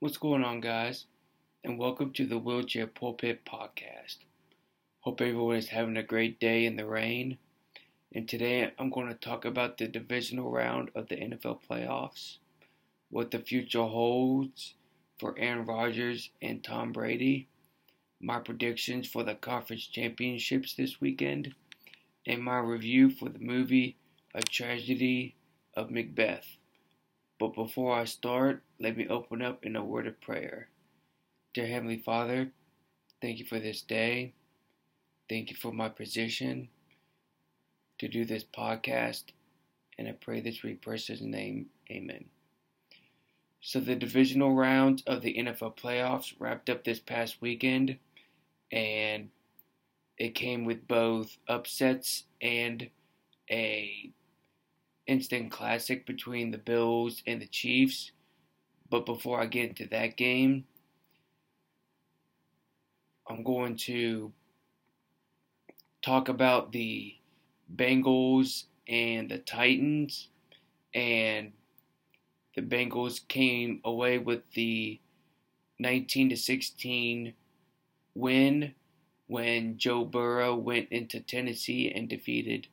What's going on, guys? And welcome to the Wheelchair Pulpit Podcast. Hope everyone is having a great day in the rain. And today I'm going to talk about the divisional round of the NFL playoffs, what the future holds for Aaron Rodgers and Tom Brady, my predictions for the conference championships this weekend, and my review for the movie A Tragedy of Macbeth. But before I start, let me open up in a word of prayer. Dear Heavenly Father, thank you for this day. Thank you for my position to do this podcast. And I pray this in Jesus' name, amen. So the divisional rounds of the NFL playoffs wrapped up this past weekend. And it came with both upsets and a instant classic between the Bills and the Chiefs. But before I get into that game, I'm going to talk about the Bengals and the Titans. And the Bengals came away with the 19-16 win when Joe Burrow went into Tennessee and defeated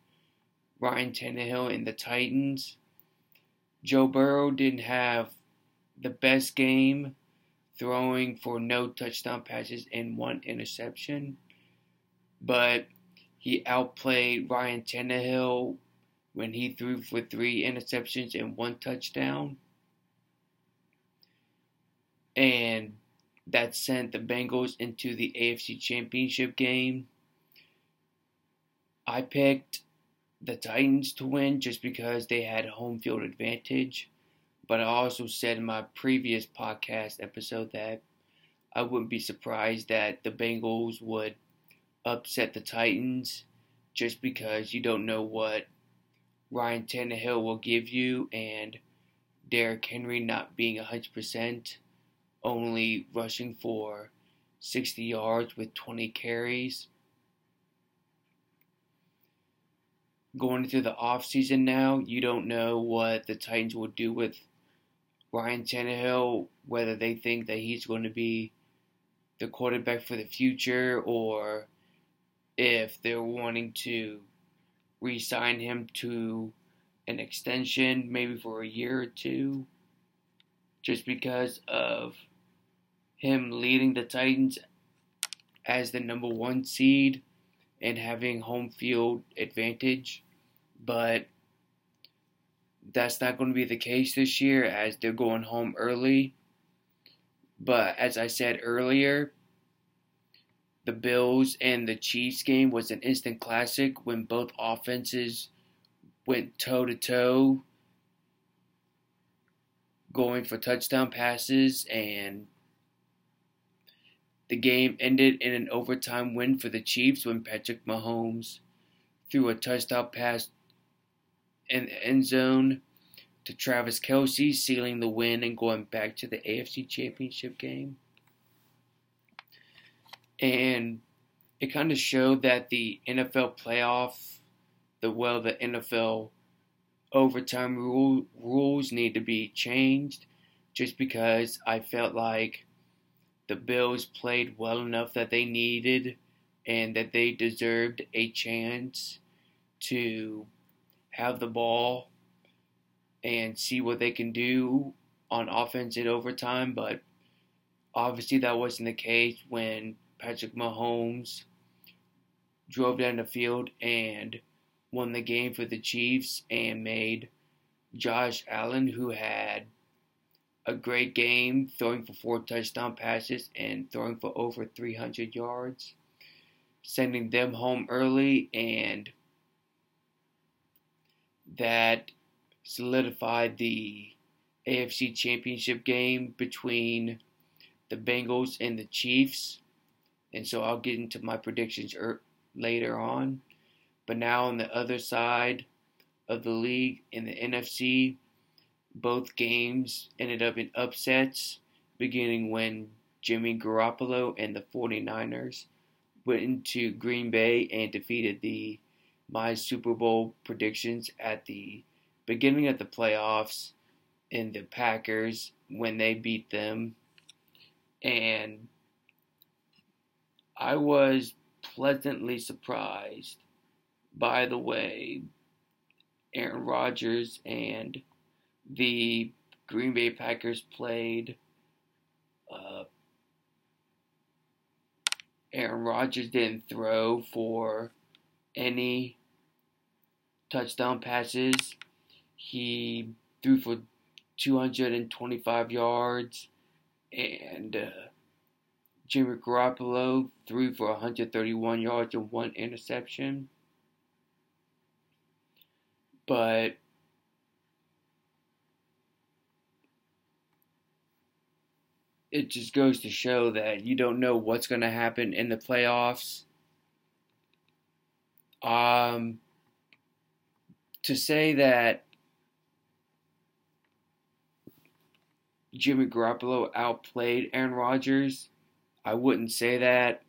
Ryan Tannehill and the Titans. Joe Burrow didn't have the best game, throwing for no touchdown passes and one interception, but he outplayed Ryan Tannehill when he threw for three interceptions and one touchdown. And that sent the Bengals into the AFC Championship game. I picked the Titans to win just because they had home field advantage. But I also said in my previous podcast episode that I wouldn't be surprised that the Bengals would upset the Titans just because you don't know what Ryan Tannehill will give you, and Derrick Henry not being 100%, only rushing for 60 yards with 20 carries. Going into the offseason now, you don't know what the Titans will do with Ryan Tannehill, whether they think that he's going to be the quarterback for the future or if they're wanting to re-sign him to an extension, maybe for a year or two, just because of him leading the Titans as the number one seed and having home field advantage. But that's not going to be the case this year as they're going home early. But as I said earlier, the Bills and the Chiefs game was an instant classic when both offenses went toe-to-toe, going for touchdown passes, and the game ended in an overtime win for the Chiefs when Patrick Mahomes threw a touchdown pass in the end zone to Travis Kelsey, sealing the win and going back to the AFC Championship game. And it kind of showed that the NFL playoff, the NFL overtime rules need to be changed, just because I felt like the Bills played well enough that they needed and that they deserved a chance to have the ball and see what they can do on offense in overtime. But obviously that wasn't the case when Patrick Mahomes drove down the field and won the game for the Chiefs and made Josh Allen, who had a great game, throwing for four touchdown passes and throwing for over 300 yards, sending them home early, and that solidified the AFC Championship game between the Bengals and the Chiefs. And so I'll get into my predictions later on. But now on the other side of the league in the NFC, both games ended up in upsets, beginning when Jimmy Garoppolo and the 49ers went into Green Bay and defeated my Super Bowl predictions at the beginning of the playoffs in the Packers when they beat them And I was pleasantly surprised by the way Aaron Rodgers and the Green Bay Packers played. Aaron Rodgers didn't throw for any touchdown passes. He threw for 225 yards, and Jimmy Garoppolo threw for 131 yards and one interception. But it just goes to show that you don't know what's going to happen in the playoffs. To say that Jimmy Garoppolo outplayed Aaron Rodgers, I wouldn't say that.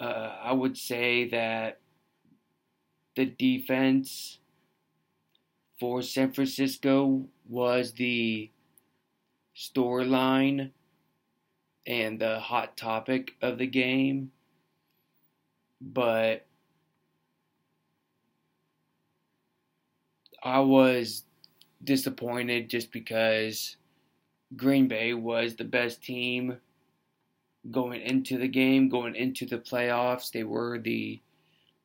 I would say that the defense for San Francisco was the storyline and the hot topic of the game. But I was disappointed just because Green Bay was the best team going into the game, going into the playoffs. They were the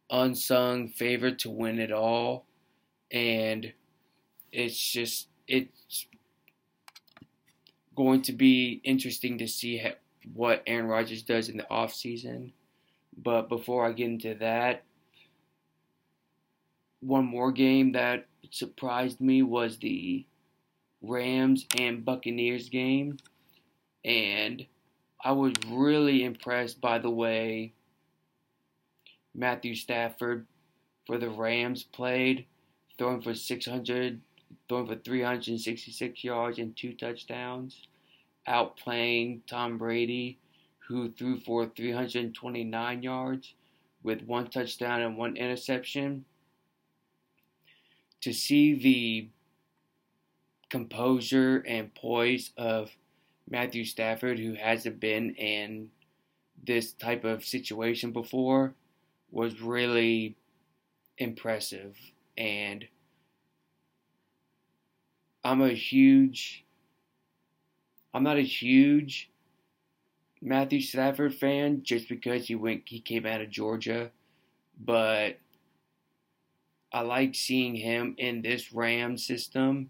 unsung favorite to win it all. And it's going to be interesting to see what Aaron Rodgers does in the offseason. But before I get into that, one more game that surprised me was the Rams and Buccaneers game. And I was really impressed by the way Matthew Stafford for the Rams played, throwing for 366 yards and two touchdowns, outplaying Tom Brady, who threw for 329 yards with one touchdown and one interception. To see the composure and poise of Matthew Stafford, who hasn't been in this type of situation before, was really impressive. And I'm not a huge Matthew Stafford fan just because he came out of Georgia, but I like seeing him in this Rams system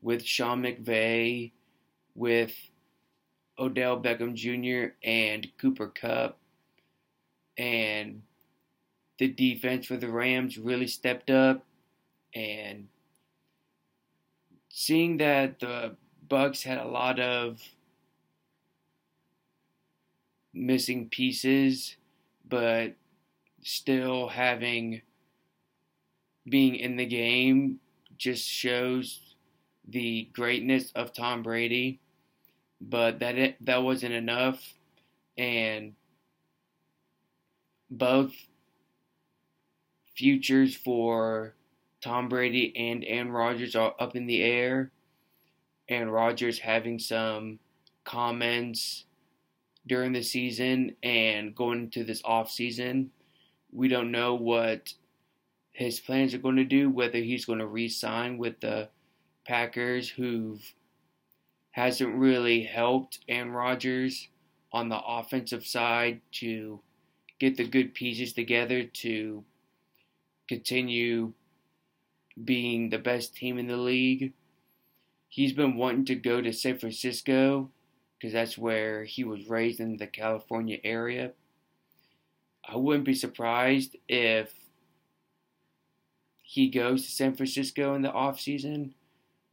with Sean McVay, with Odell Beckham Jr. and Cooper Kupp. And the defense for the Rams really stepped up. And seeing that the Bucs had a lot of missing pieces, but still being in the game just shows the greatness of Tom Brady, but that wasn't enough, and both futures for Tom Brady and Aaron Rodgers are up in the air. Aaron Rodgers having some comments during the season and going into this offseason. We don't know what his plans are going to do, whether he's going to re-sign with the Packers, who hasn't really helped Aaron Rodgers on the offensive side to get the good pieces together to continue being the best team in the league. He's been wanting to go to San Francisco because that's where he was raised, in the California area. I wouldn't be surprised if he goes to San Francisco in the offseason,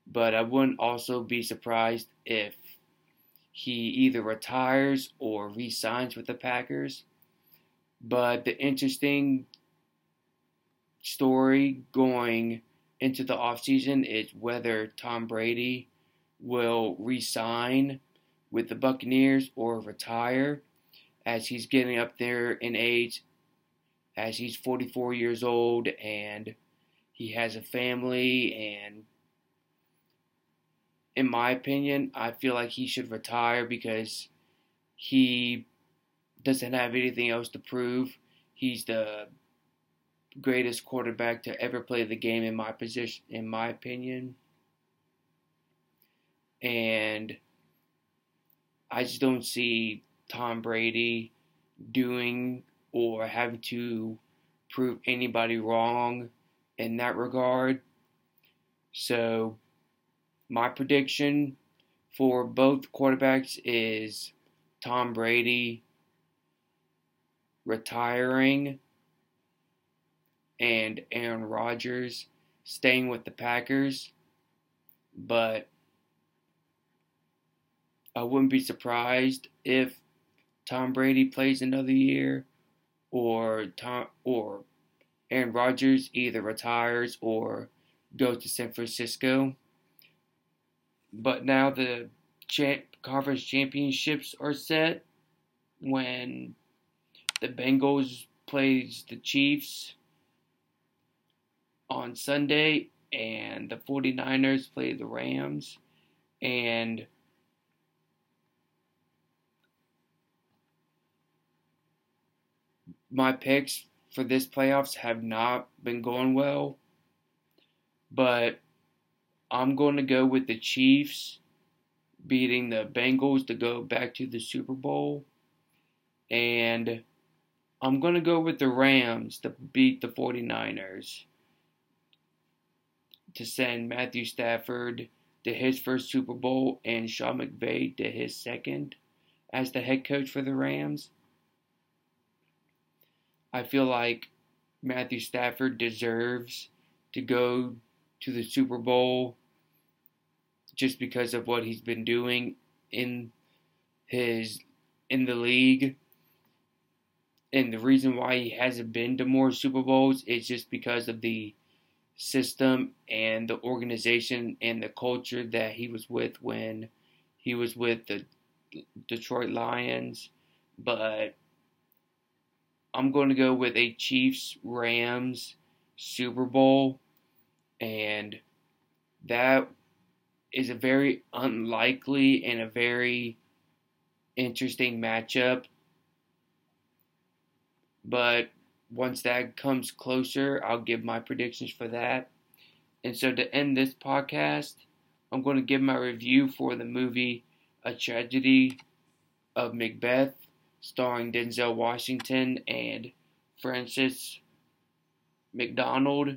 but I wouldn't also be surprised if he either retires or re-signs with the Packers. But the interesting story going into the offseason is whether Tom Brady will re-sign with the Buccaneers or retire, as he's getting up there in age, as he's 44 years old and he has a family, and in my opinion, I feel like he should retire because He doesn't have anything else to prove. He's the greatest quarterback to ever play the game in my opinion. And I just don't see Tom Brady doing or having to prove anybody wrong in that regard. So my prediction for both quarterbacks is Tom Brady retiring and Aaron Rodgers staying with the Packers. But I wouldn't be surprised if Tom Brady plays another year, or Aaron Rodgers either retires or goes to San Francisco. But now the conference championships are set when the Bengals plays the Chiefs on Sunday, and the 49ers play the Rams, and my picks for this playoffs have not been going well, but I'm going to go with the Chiefs beating the Bengals to go back to the Super Bowl, and I'm going to go with the Rams to beat the 49ers to send Matthew Stafford to his first Super Bowl and Sean McVay to his second as the head coach for the Rams. I feel like Matthew Stafford deserves to go to the Super Bowl just because of what he's been doing in the league. And the reason why he hasn't been to more Super Bowls is just because of the system and the organization and the culture that he was with when he was with the Detroit Lions. But I'm going to go with a Chiefs-Rams Super Bowl, and that is a very unlikely and a very interesting matchup. But once that comes closer, I'll give my predictions for that. And so to end this podcast, I'm going to give my review for the movie A Tragedy of Macbeth, starring Denzel Washington and Francis McDonald.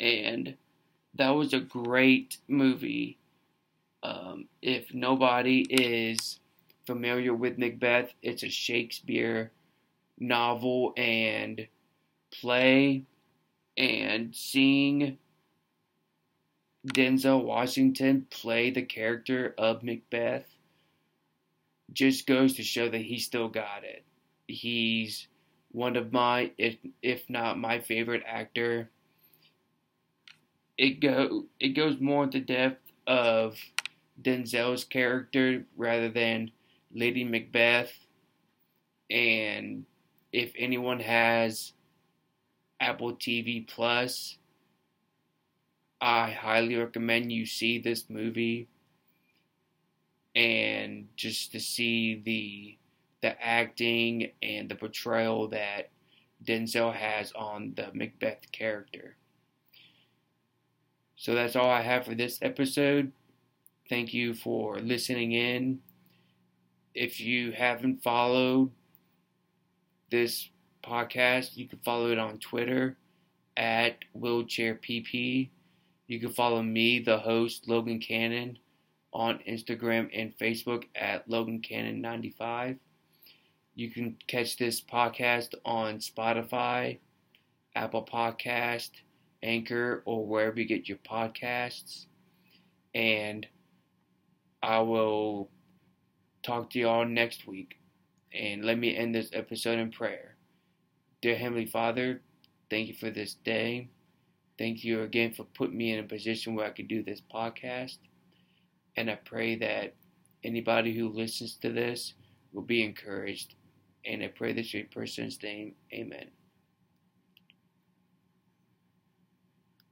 And that was a great movie. If nobody is familiar with Macbeth, it's a Shakespeare novel and play. And seeing Denzel Washington play the character of Macbeth just goes to show that he still got it. He's one of my, if not my favorite actor. It goes more into depth of Denzel's character rather than Lady Macbeth. And if anyone has Apple TV Plus, I highly recommend you see this movie. And just to see the acting and the portrayal that Denzel has on the Macbeth character. So that's all I have for this episode. Thank you for listening in. If you haven't followed this podcast, you can follow it on Twitter at WheelchairPP. You can follow me, the host, Logan Cannon, on Instagram and Facebook at LoganCannon95. You can catch this podcast on Spotify, Apple Podcast, Anchor, or wherever you get your podcasts. And I will talk to y'all next week. And let me end this episode in prayer. Dear Heavenly Father, thank you for this day. Thank you again for putting me in a position where I could do this podcast. And I pray that anybody who listens to this will be encouraged. And I pray this in your person's name. Amen.